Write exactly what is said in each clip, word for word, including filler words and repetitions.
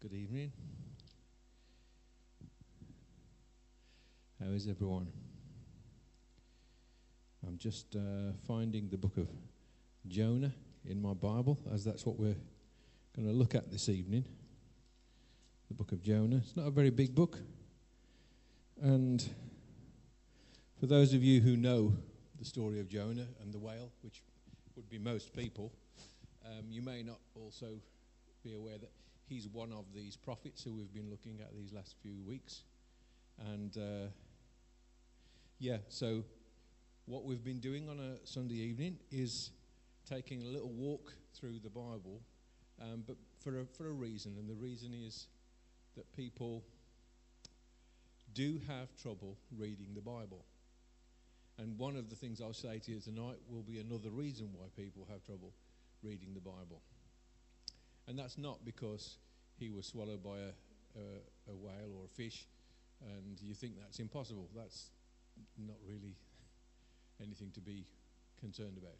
Good evening. How is everyone? I'm just uh, finding the book of Jonah in my Bible, as that's what we're going to look at this evening. The book of Jonah. It's not a very big book. And for those of you who know the story of Jonah and the whale, which would be most people, um, you may not also be aware that he's one of these prophets who we've been looking at these last few weeks. And, uh, yeah, so what we've been doing on a Sunday evening is taking a little walk through the Bible, um, but for a, for a reason. And the reason is that people do have trouble reading the Bible. And one of the things I'll say to you tonight will be another reason why people have trouble reading the Bible. And that's not because he was swallowed by a, a, a whale or a fish, and you think that's impossible. That's not really anything to be concerned about.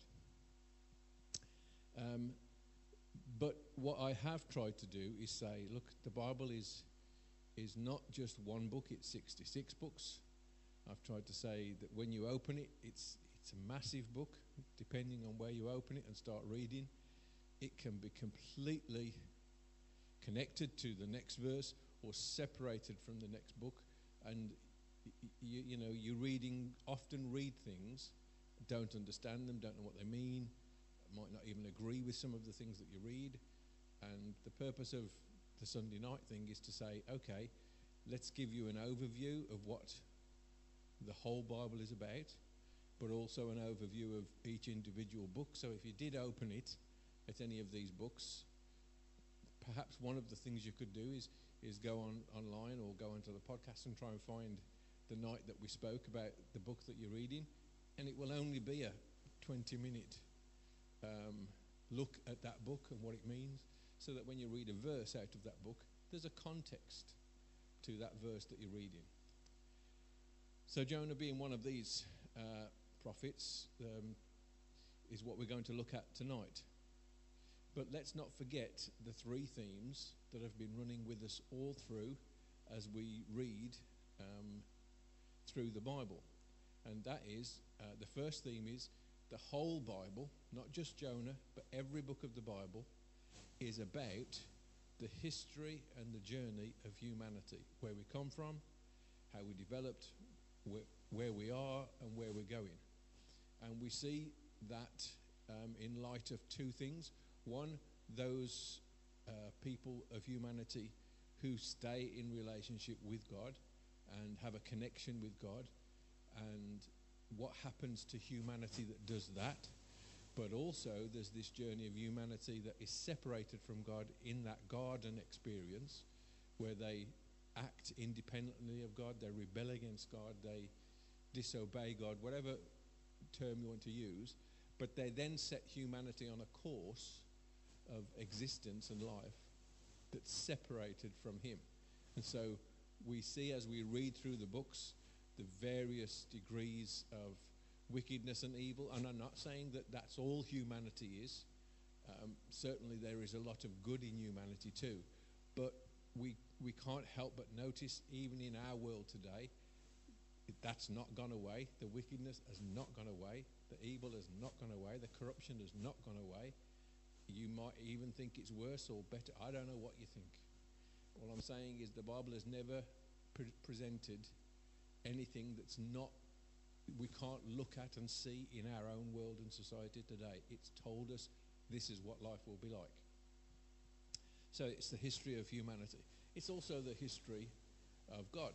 Um, but what I have tried to do is say, look, the Bible is, is not just one book, it's sixty-six books. I've tried to say that when you open it, it's, it's a massive book, depending on where you open it and start reading. It can be completely connected to the next verse or separated from the next book. And, y- y- you know, you're reading, often read things, don't understand them, don't know what they mean, might not even agree with some of the things that you read. And the purpose of the Sunday night thing is to say, okay, let's give you an overview of what the whole Bible is about, but also an overview of each individual book. So if you did open it at any of these books, perhaps one of the things you could do is is go on online or go onto the podcast and try and find the night that we spoke about the book that you're reading, and it will only be a twenty-minute um, look at that book and what it means, so that when you read a verse out of that book, there's a context to that verse that you're reading. So Jonah being one of these uh, prophets um, is what we're going to look at tonight. But let's not forget the three themes that have been running with us all through as we read um, through the Bible. And that is, uh, the first theme is the whole Bible, not just Jonah, but every book of the Bible is about the history and the journey of humanity, where we come from, how we developed, wh- where we are and where we're going. And we see that um, in light of two things. One, those uh, people of humanity who stay in relationship with God and have a connection with God, and what happens to humanity that does that. But also, there's this journey of humanity that is separated from God in that garden experience, where they act independently of God, they rebel against God, they disobey God, whatever term you want to use. But they then set humanity on a course of existence and life that's separated from him. And so we see, as we read through the books, the various degrees of wickedness and evil. And I'm not saying that that's all humanity is. Um, certainly there is a lot of good in humanity too. But we, we can't help but notice, even in our world today, that's not gone away. The wickedness has not gone away. The evil has not gone away. The corruption has not gone away. You might even think it's worse or better. I don't know what you think. All I'm saying is the Bible has never pre- presented anything that's not, we can't look at and see in our own world and society today. It's told us this is what life will be like. So it's the history of humanity. It's also the history of God.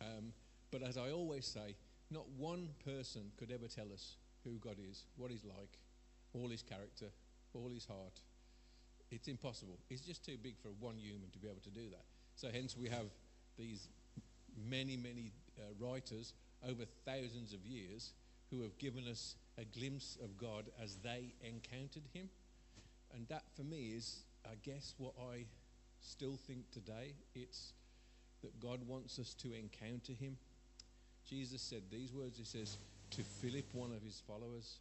Um, but as I always say, not one person could ever tell us who God is, what he's like, all his character, all his heart. It's impossible. It's just too big for one human to be able to do that. So hence we have these many, many uh, writers over thousands of years who have given us a glimpse of God as they encountered him. And that for me is, I guess, what I still think today. It's that God wants us to encounter him. Jesus said these words. He says to Philip, one of his followers,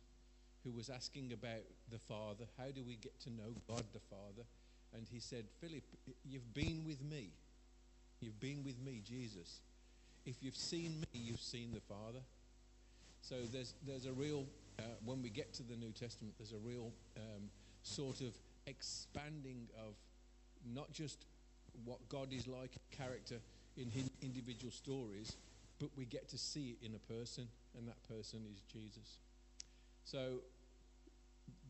who was asking about the Father, how do we get to know God the Father? And he said, Philip, you've been with me. You've been with me, Jesus. If you've seen me, you've seen the Father. So there's, there's a real, uh, when we get to the New Testament, there's a real um, sort of expanding of not just what God is like, character in his individual stories, but we get to see it in a person, and that person is Jesus. So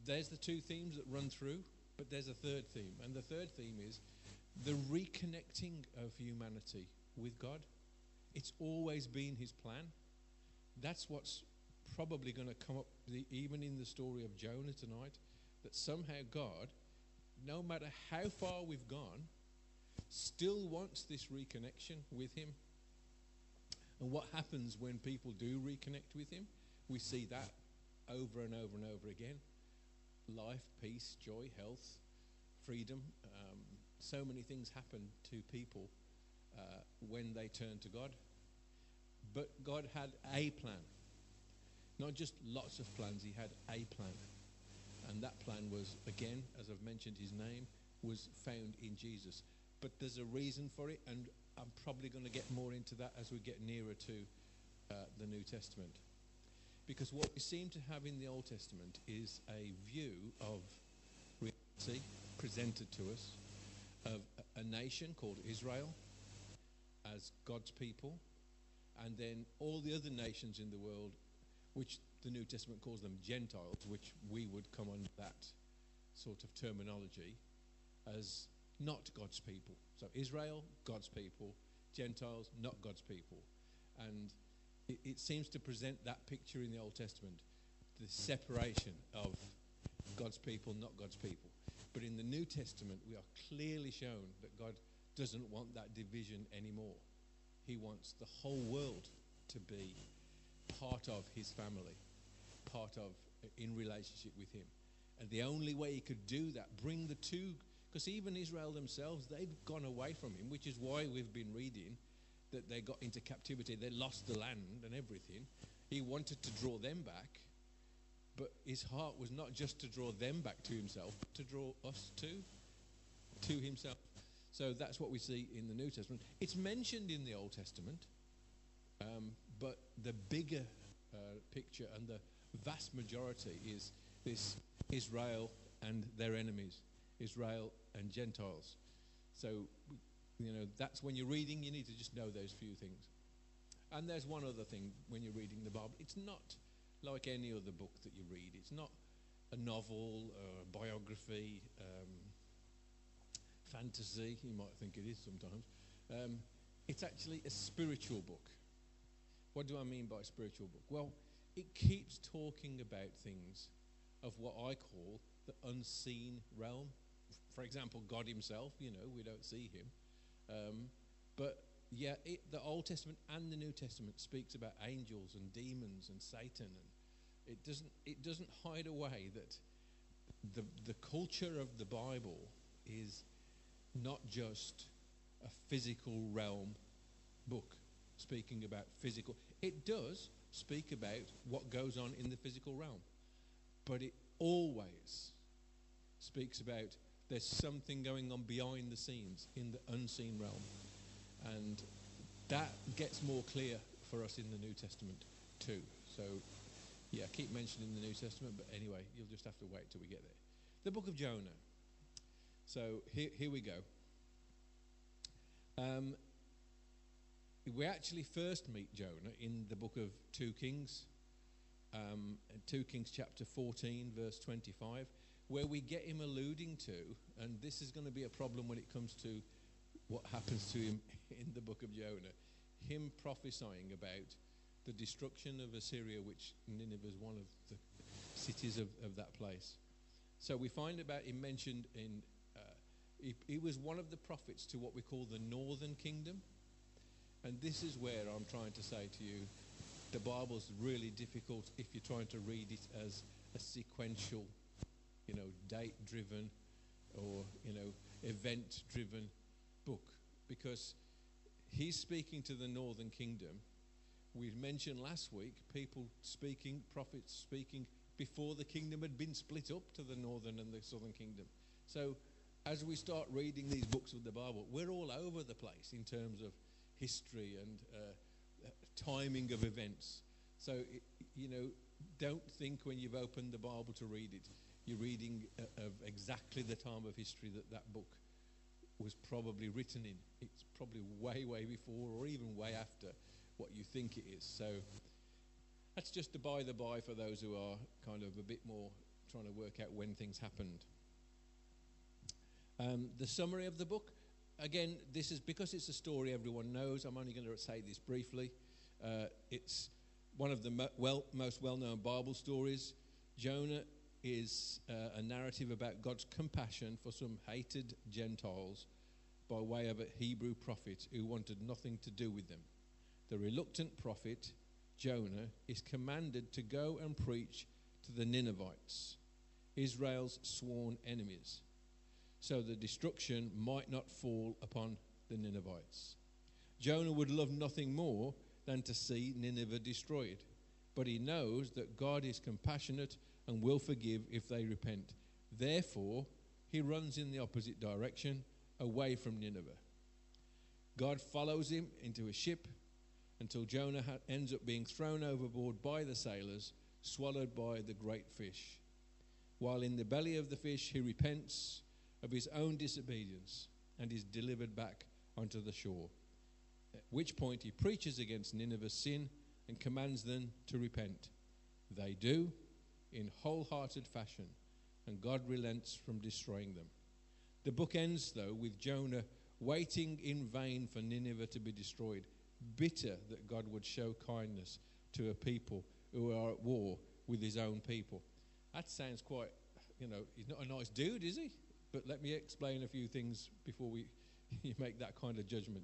there's the two themes that run through, but there's a third theme. And the third theme is the reconnecting of humanity with God. It's always been his plan. That's what's probably going to come up, the, even in the story of Jonah tonight, that somehow God, no matter how far we've gone, still wants this reconnection with him. And what happens when people do reconnect with him? We see that over and over and over again. Life, peace, joy, health, freedom. Um, so many things happen to people uh, when they turn to God. But God had a plan. Not just lots of plans, he had a plan. And that plan was, again, as I've mentioned his name, was found in Jesus. But there's a reason for it, and I'm probably going to get more into that as we get nearer to uh, the New Testament. Because what we seem to have in the Old Testament is a view of reality presented to us of a, a nation called Israel as God's people, and then all the other nations in the world, which the New Testament calls them Gentiles, which we would come under that sort of terminology as not God's people. So Israel, God's people, Gentiles, not God's people. And it, it seems to present that picture in the Old Testament, the separation of God's people, not God's people. But in the New Testament, we are clearly shown that God doesn't want that division anymore. He wants the whole world to be part of his family, part of, in relationship with him. And the only way he could do that, bring the two, because even Israel themselves, they've gone away from him, which is why we've been reading that they got into captivity, they lost the land and everything. He wanted to draw them back, but his heart was not just to draw them back to himself, but to draw us too, to himself. So that's what we see in the New Testament. It's mentioned in the Old Testament, um, but the bigger uh, picture and the vast majority is this Israel and their enemies, Israel and Gentiles. So, you know, that's when you're reading, you need to just know those few things. And there's one other thing when you're reading the Bible. It's not like any other book that you read. It's not a novel or a biography, um, fantasy, you might think it is sometimes. Um, it's actually a spiritual book. What do I mean by a spiritual book? Well, it keeps talking about things of what I call the unseen realm. For example, God himself, you know, we don't see him. Um, but yeah, it, the Old Testament and the New Testament speaks about angels and demons and Satan. And it doesn't, it doesn't hide away that the, the culture of the Bible is not just a physical realm book speaking about physical. It does speak about what goes on in the physical realm, but it always speaks about there's something going on behind the scenes in the unseen realm. And that gets more clear for us in the New Testament too. So yeah, I keep mentioning the New Testament, but anyway, you'll just have to wait till we get there. The book of Jonah. So here, here we go. Um, we actually first meet Jonah in the book of Two Kings, um, Two Kings chapter fourteen, verse twenty-five, where we get him alluding to, and this is going to be a problem when it comes to what happens to him in the book of Jonah, him prophesying about the destruction of Assyria, which Nineveh is one of the cities of, of that place. So we find about him mentioned in, uh, he, he was one of the prophets to what we call the northern kingdom. And this is where I'm trying to say to you, the Bible's really difficult if you're trying to read it as a sequential, you know, date-driven or, you know, event-driven book. Because he's speaking to the northern kingdom. We mentioned last week people speaking, prophets speaking, before the kingdom had been split up to the northern and the southern kingdom. So as we start reading these books of the Bible, we're all over the place in terms of history and uh, timing of events. So, you know, don't think when you've opened the Bible to read it, you're reading of exactly the time of history that that book was probably written in. It's probably way, way before or even way after what you think it is. So that's just a by the by for those who are kind of a bit more trying to work out when things happened. Um, the summary of the book, again, this is because it's a story everyone knows. I'm only going to say this briefly. Uh, it's one of the mo well, most well-known Bible stories. Jonah is uh, a narrative about God's compassion for some hated Gentiles by way of a Hebrew prophet who wanted nothing to do with them. The reluctant prophet, Jonah, is commanded to go and preach to the Ninevites, Israel's sworn enemies, so the destruction might not fall upon the Ninevites. Jonah would love nothing more than to see Nineveh destroyed, but he knows that God is compassionate and will forgive if they repent. Therefore, he runs in the opposite direction, away from Nineveh. God follows him into a ship until Jonah ends up being thrown overboard by the sailors, swallowed by the great fish. While in the belly of the fish, he repents of his own disobedience and is delivered back onto the shore, at which point he preaches against Nineveh's sin and commands them to repent. They do, in wholehearted fashion, and God relents from destroying them. The book ends, though, with Jonah waiting in vain for Nineveh to be destroyed, bitter that God would show kindness to a people who are at war with his own people. That sounds quite, you know, he's not a nice dude, is he? But let me explain a few things before we you make that kind of judgment.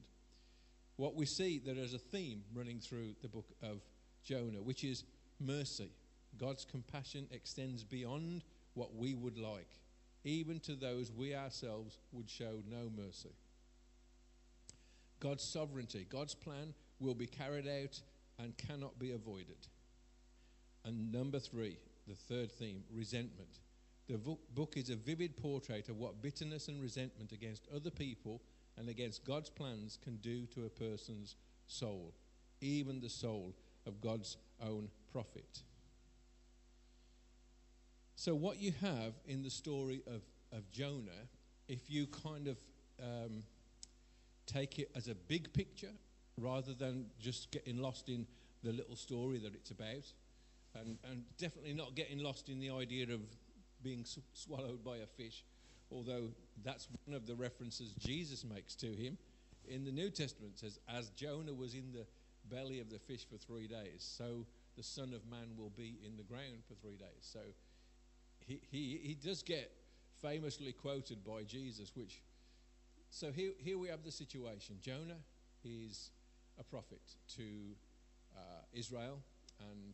What we see, there is a theme running through the book of Jonah, which is mercy. God's compassion extends beyond what we would like, even to those we ourselves would show no mercy. God's sovereignty, God's plan will be carried out and cannot be avoided. And number three, the third theme, resentment. The book is a vivid portrait of what bitterness and resentment against other people and against God's plans can do to a person's soul, even the soul of God's own prophet. So what you have in the story of, of Jonah, if you kind of um, take it as a big picture rather than just getting lost in the little story that it's about, and, and definitely not getting lost in the idea of being sw swallowed by a fish, although that's one of the references Jesus makes to him. In the New Testament it says, as Jonah was in the belly of the fish for three days, so the Son of Man will be in the ground for three days. So He, he, he does get famously quoted by Jesus, which, so here, here we have the situation. Jonah is a prophet to uh, Israel, and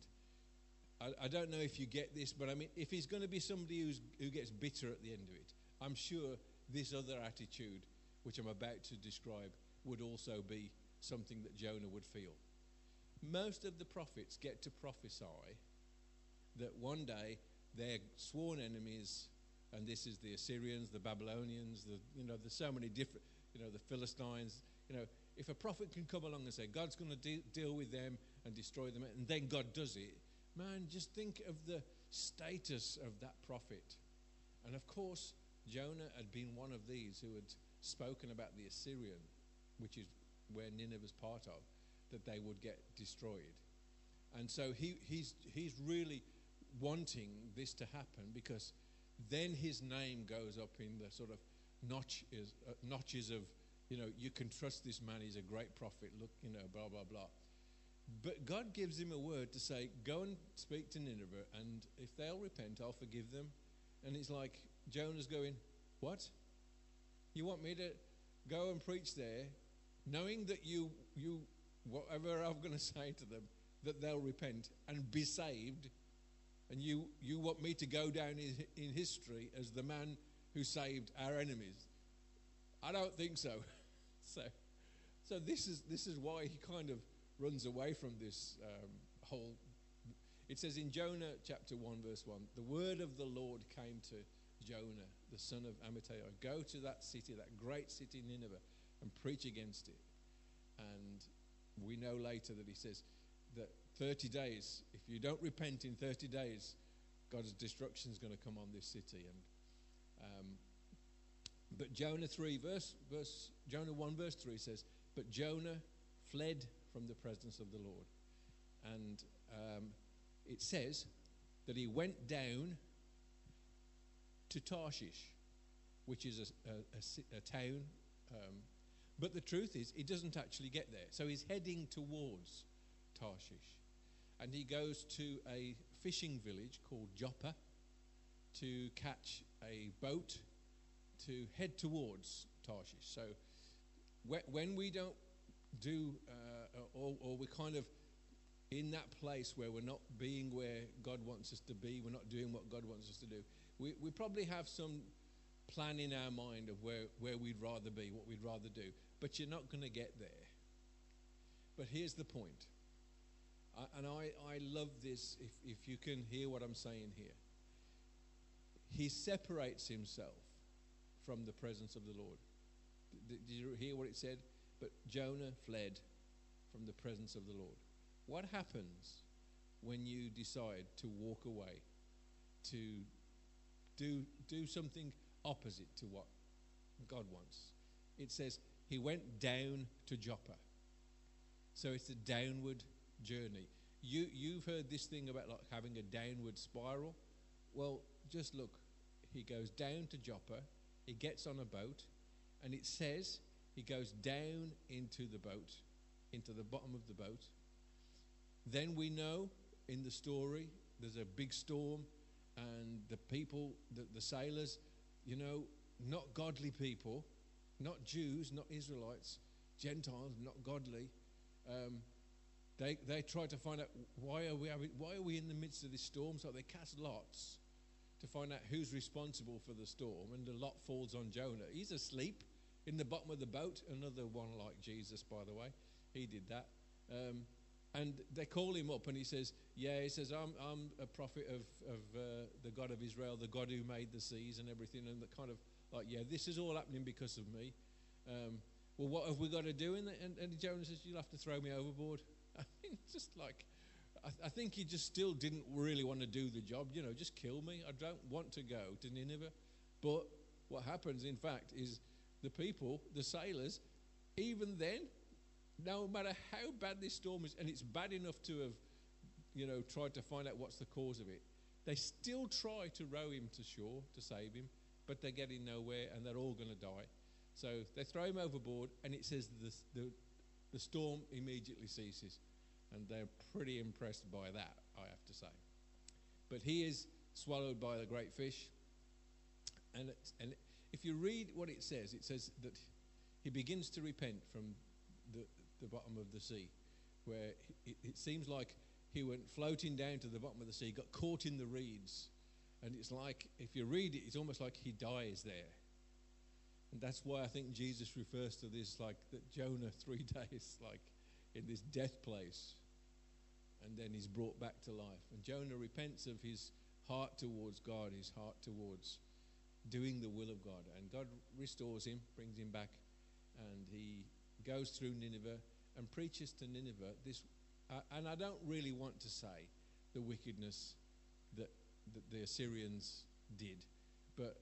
I, I don't know if you get this, but I mean, if he's going to be somebody who's, who gets bitter at the end of it, I'm sure this other attitude, which I'm about to describe, would also be something that Jonah would feel. Most of the prophets get to prophesy that one day their sworn enemies, and this is the Assyrians, the Babylonians, the, you know, there's so many different, you know, the Philistines. You know, if a prophet can come along and say, God's going to de deal with them and destroy them, and then God does it, man, just think of the status of that prophet. And of course, Jonah had been one of these who had spoken about the Assyrian, which is where Nineveh's part of, that they would get destroyed. And so he, he's, he's really wanting this to happen, because then his name goes up in the sort of notches, uh, notches of, you know, you can trust this man, he's a great prophet, look, you know, blah, blah, blah. But God gives him a word to say, go and speak to Nineveh, and if they'll repent, I'll forgive them. And it's like Jonah's going, what? You want me to go and preach there, knowing that you, you whatever I'm going to say to them, that they'll repent and be saved, and you, you want me to go down in, in history as the man who saved our enemies? I don't think so. so so this is this is why he kind of runs away from this um, whole... It says in Jonah chapter one, verse one, the word of the Lord came to Jonah, the son of Amittai, go to that city, that great city Nineveh, and preach against it. And we know later that he says that thirty days, if you don't repent in thirty days, God's destruction is going to come on this city. And um, but Jonah three verse verse Jonah one verse three says, but Jonah fled from the presence of the Lord, and um, it says that he went down to Tarshish, which is a, a, a, a town. Um, but the truth is, he doesn't actually get there. So he's heading towards Tarshish, and he goes to a fishing village called Joppa to catch a boat to head towards Tarshish. So when we don't do, uh, or, or we're kind of in that place where we're not being where God wants us to be, we're not doing what God wants us to do, we, we probably have some plan in our mind of where, where we'd rather be, what we'd rather do, but you're not going to get there. But here's the point, I, and I, I love this, if, if you can hear what I'm saying here. He separates himself from the presence of the Lord. Did you hear what it said? But Jonah fled from the presence of the Lord. What happens when you decide to walk away, to do do something opposite to what God wants? It says he went down to Joppa. So it's a downward journey. You, you've heard this thing about like having a downward spiral. Well, just look. He goes down to Joppa. He gets on a boat. And it says he goes down into the boat, into the bottom of the boat. Then we know in the story there's a big storm, and the people, the, the sailors, you know, not godly people, not Jews, not Israelites, Gentiles, not godly. Um, they they try to find out why are we why are we in the midst of this storm. So they cast lots to find out who's responsible for the storm, and the lot falls on Jonah. He's asleep in the bottom of the boat. Another one like Jesus, by the way, he did that. Um, and they call him up, and he says, yeah, he says, I'm I'm a prophet of, of uh, the God of Israel, the God who made the seas and everything, and the kind of like, yeah, this is all happening because of me. Um, well, what have we got to do? And, and, and Jonah says, you'll have to throw me overboard. I mean, just like, I, I think he just still didn't really want to do the job, you know, just kill me. I don't want to go to Nineveh. But what happens, in fact, is the people, the sailors, even then, no matter how bad this storm is, and it's bad enough to have, you know, tried to find out what's the cause of it, they still try to row him to shore to save him, but they're getting nowhere, and they're all going to die. So they throw him overboard, and it says the, the the storm immediately ceases, and they're pretty impressed by that, I have to say. But he is swallowed by the great fish, and it's, and if you read what it says, it says that he begins to repent from the the bottom of the sea, where it, it seems like he went floating down to the bottom of the sea, got caught in the reeds, and it's like, if you read it, it's almost like he dies there. And that's why I think Jesus refers to this like that Jonah three days like in this death place, and then he's brought back to life. And Jonah repents of his heart towards God, his heart towards doing the will of God, and God restores him, brings him back, and he goes through Nineveh and preaches to Nineveh this, uh, and I don't really want to say the wickedness that, that the Assyrians did, but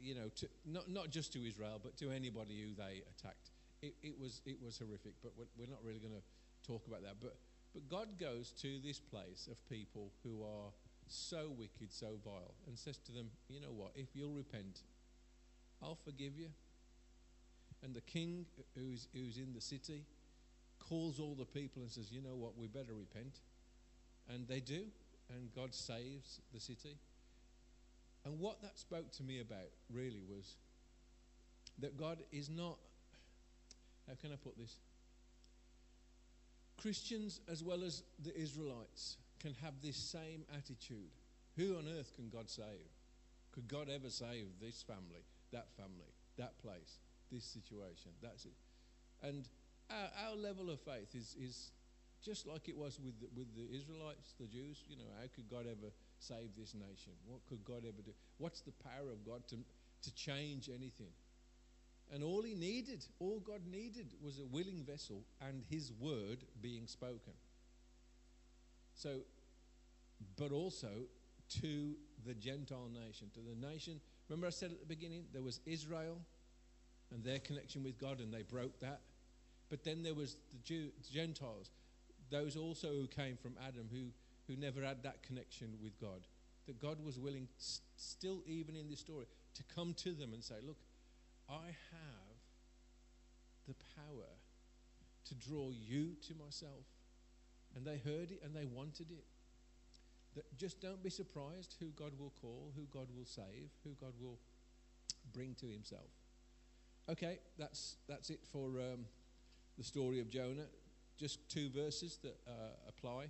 you know, to, not not just to Israel, but to anybody who they attacked. It, it was it was horrific, but we're, we're not really going to talk about that. But but God goes to this place of people who are so wicked, so vile, and says to them, you know what? If you'll repent, I'll forgive you. And the king who's, who's in the city calls all the people and says, you know what, we better repent. And they do. And God saves the city. And what that spoke to me about really was that God is not, how can I put this? Christians as well as the Israelites can have this same attitude. Who on earth can God save? Could God ever save this family, that family, that place? This situation, that's it. And our, our level of faith is, is just like it was with the, with the Israelites, the Jews. You know, how could God ever save this nation? What could God ever do? What's the power of God to, to change anything? And all he needed, all God needed, was a willing vessel and his word being spoken. So, but also to the Gentile nation, to the nation. Remember I said at the beginning, there was Israel and their connection with God, and they broke that. But then there was the Jew, the Gentiles, those also who came from Adam, who, who never had that connection with God. That God was willing, st- still even in this story, to come to them and say, look, I have the power to draw you to myself. And they heard it and they wanted it. That just don't be surprised who God will call, who God will save, who God will bring to himself. Okay, that's that's it for um, the story of Jonah. Just two verses that uh, apply.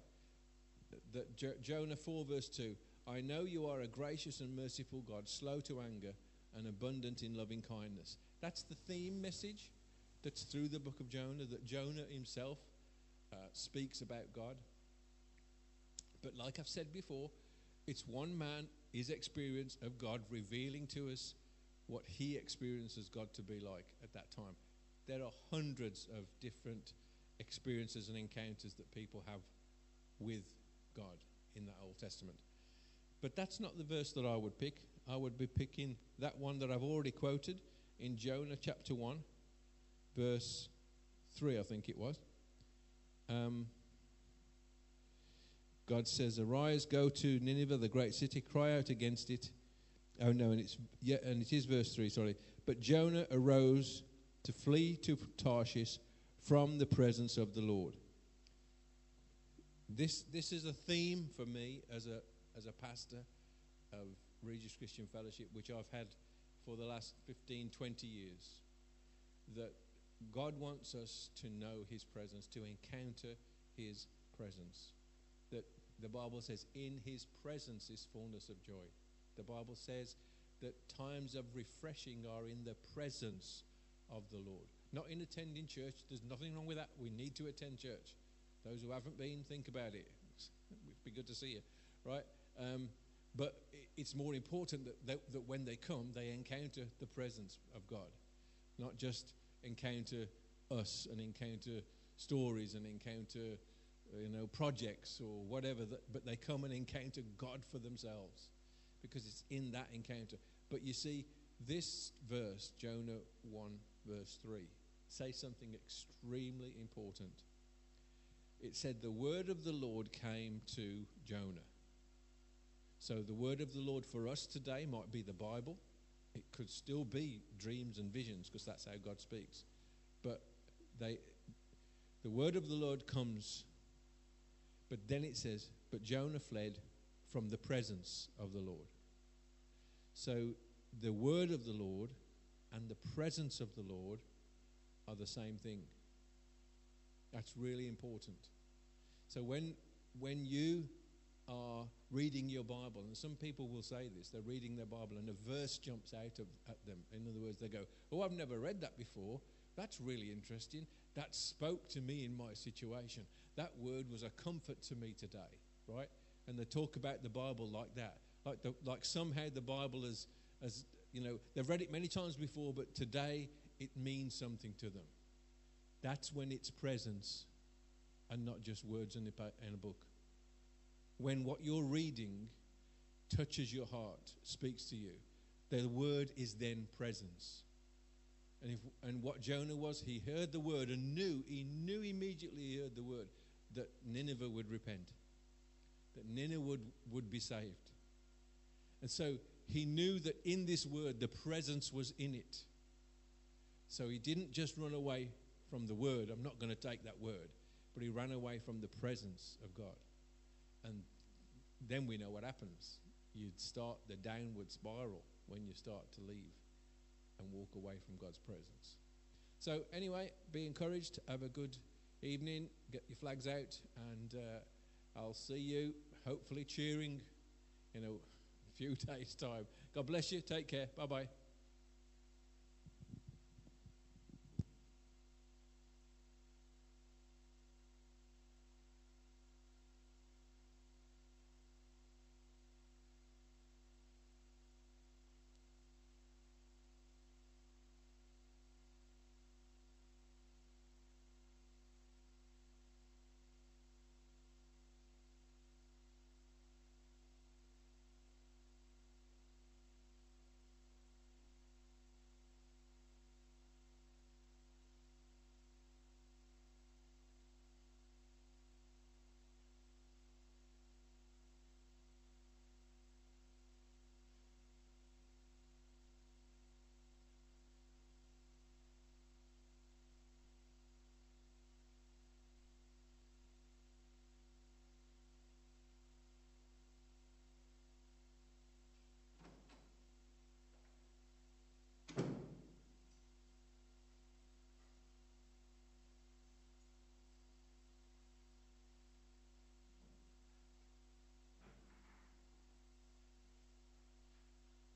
That jo- Jonah four verse two. I know you are a gracious and merciful God, slow to anger and abundant in loving kindness. That's the theme message that's through the book of Jonah, that Jonah himself uh, speaks about God. But like I've said before, it's one man, his experience of God, revealing to us what he experiences God to be like at that time. There are hundreds of different experiences and encounters that people have with God in that Old Testament. But that's not the verse that I would pick. I would be picking that one that I've already quoted in Jonah chapter one, verse three, I think it was. Um, God says, arise, go to Nineveh, the great city, cry out against it. Oh no, and it's yeah, and it is verse three, sorry. But Jonah arose to flee to Tarshish from the presence of the Lord. This this is a theme for me as a as a pastor of Regis Christian Fellowship, which I've had for the last fifteen, twenty years, that God wants us to know his presence, to encounter his presence. That the Bible says, in his presence is fullness of joy. The Bible says that times of refreshing are in the presence of the Lord. Not in attending church. There's nothing wrong with that. We need to attend church. Those who haven't been, think about it. It'd be good to see you, right? Um, but it's more important that, that, that when they come, they encounter the presence of God. Not just encounter us and encounter stories and encounter, you know, projects or whatever, that, but they come and encounter God for themselves. Because it's in that encounter. But you see, this verse, Jonah one, verse three, says something extremely important. It said, the word of the Lord came to Jonah. So the word of the Lord for us today might be the Bible. It could still be dreams and visions, because that's how God speaks. But they, the word of the Lord comes. But then it says, but Jonah fled from the presence of the Lord. So the word of the Lord and the presence of the Lord are the same thing. That's really important. So when when you are reading your Bible, and some people will say this, they're reading their Bible and a verse jumps out of, at them. In other words, they go, oh, I've never read that before. That's really interesting. That spoke to me in my situation. That word was a comfort to me today, right? And they talk about the Bible like that, like the, like somehow the Bible is, as you know, they've read it many times before, but today it means something to them. That's when it's presence, and not just words in a, in a book. When what you're reading touches your heart, speaks to you, the word is then presence. And if, and what Jonah was, he heard the word and knew he knew immediately he heard the word that Nineveh would repent. That Nineveh would, would be saved. And so he knew that in this word, the presence was in it. So he didn't just run away from the word. I'm not going to take that word. But he ran away from the presence of God. And then we know what happens. You'd start the downward spiral when you start to leave and walk away from God's presence. So anyway, be encouraged. Have a good evening. Get your flags out and... Uh, I'll see you, hopefully cheering, in a few days' time. God bless you. Take care. Bye-bye.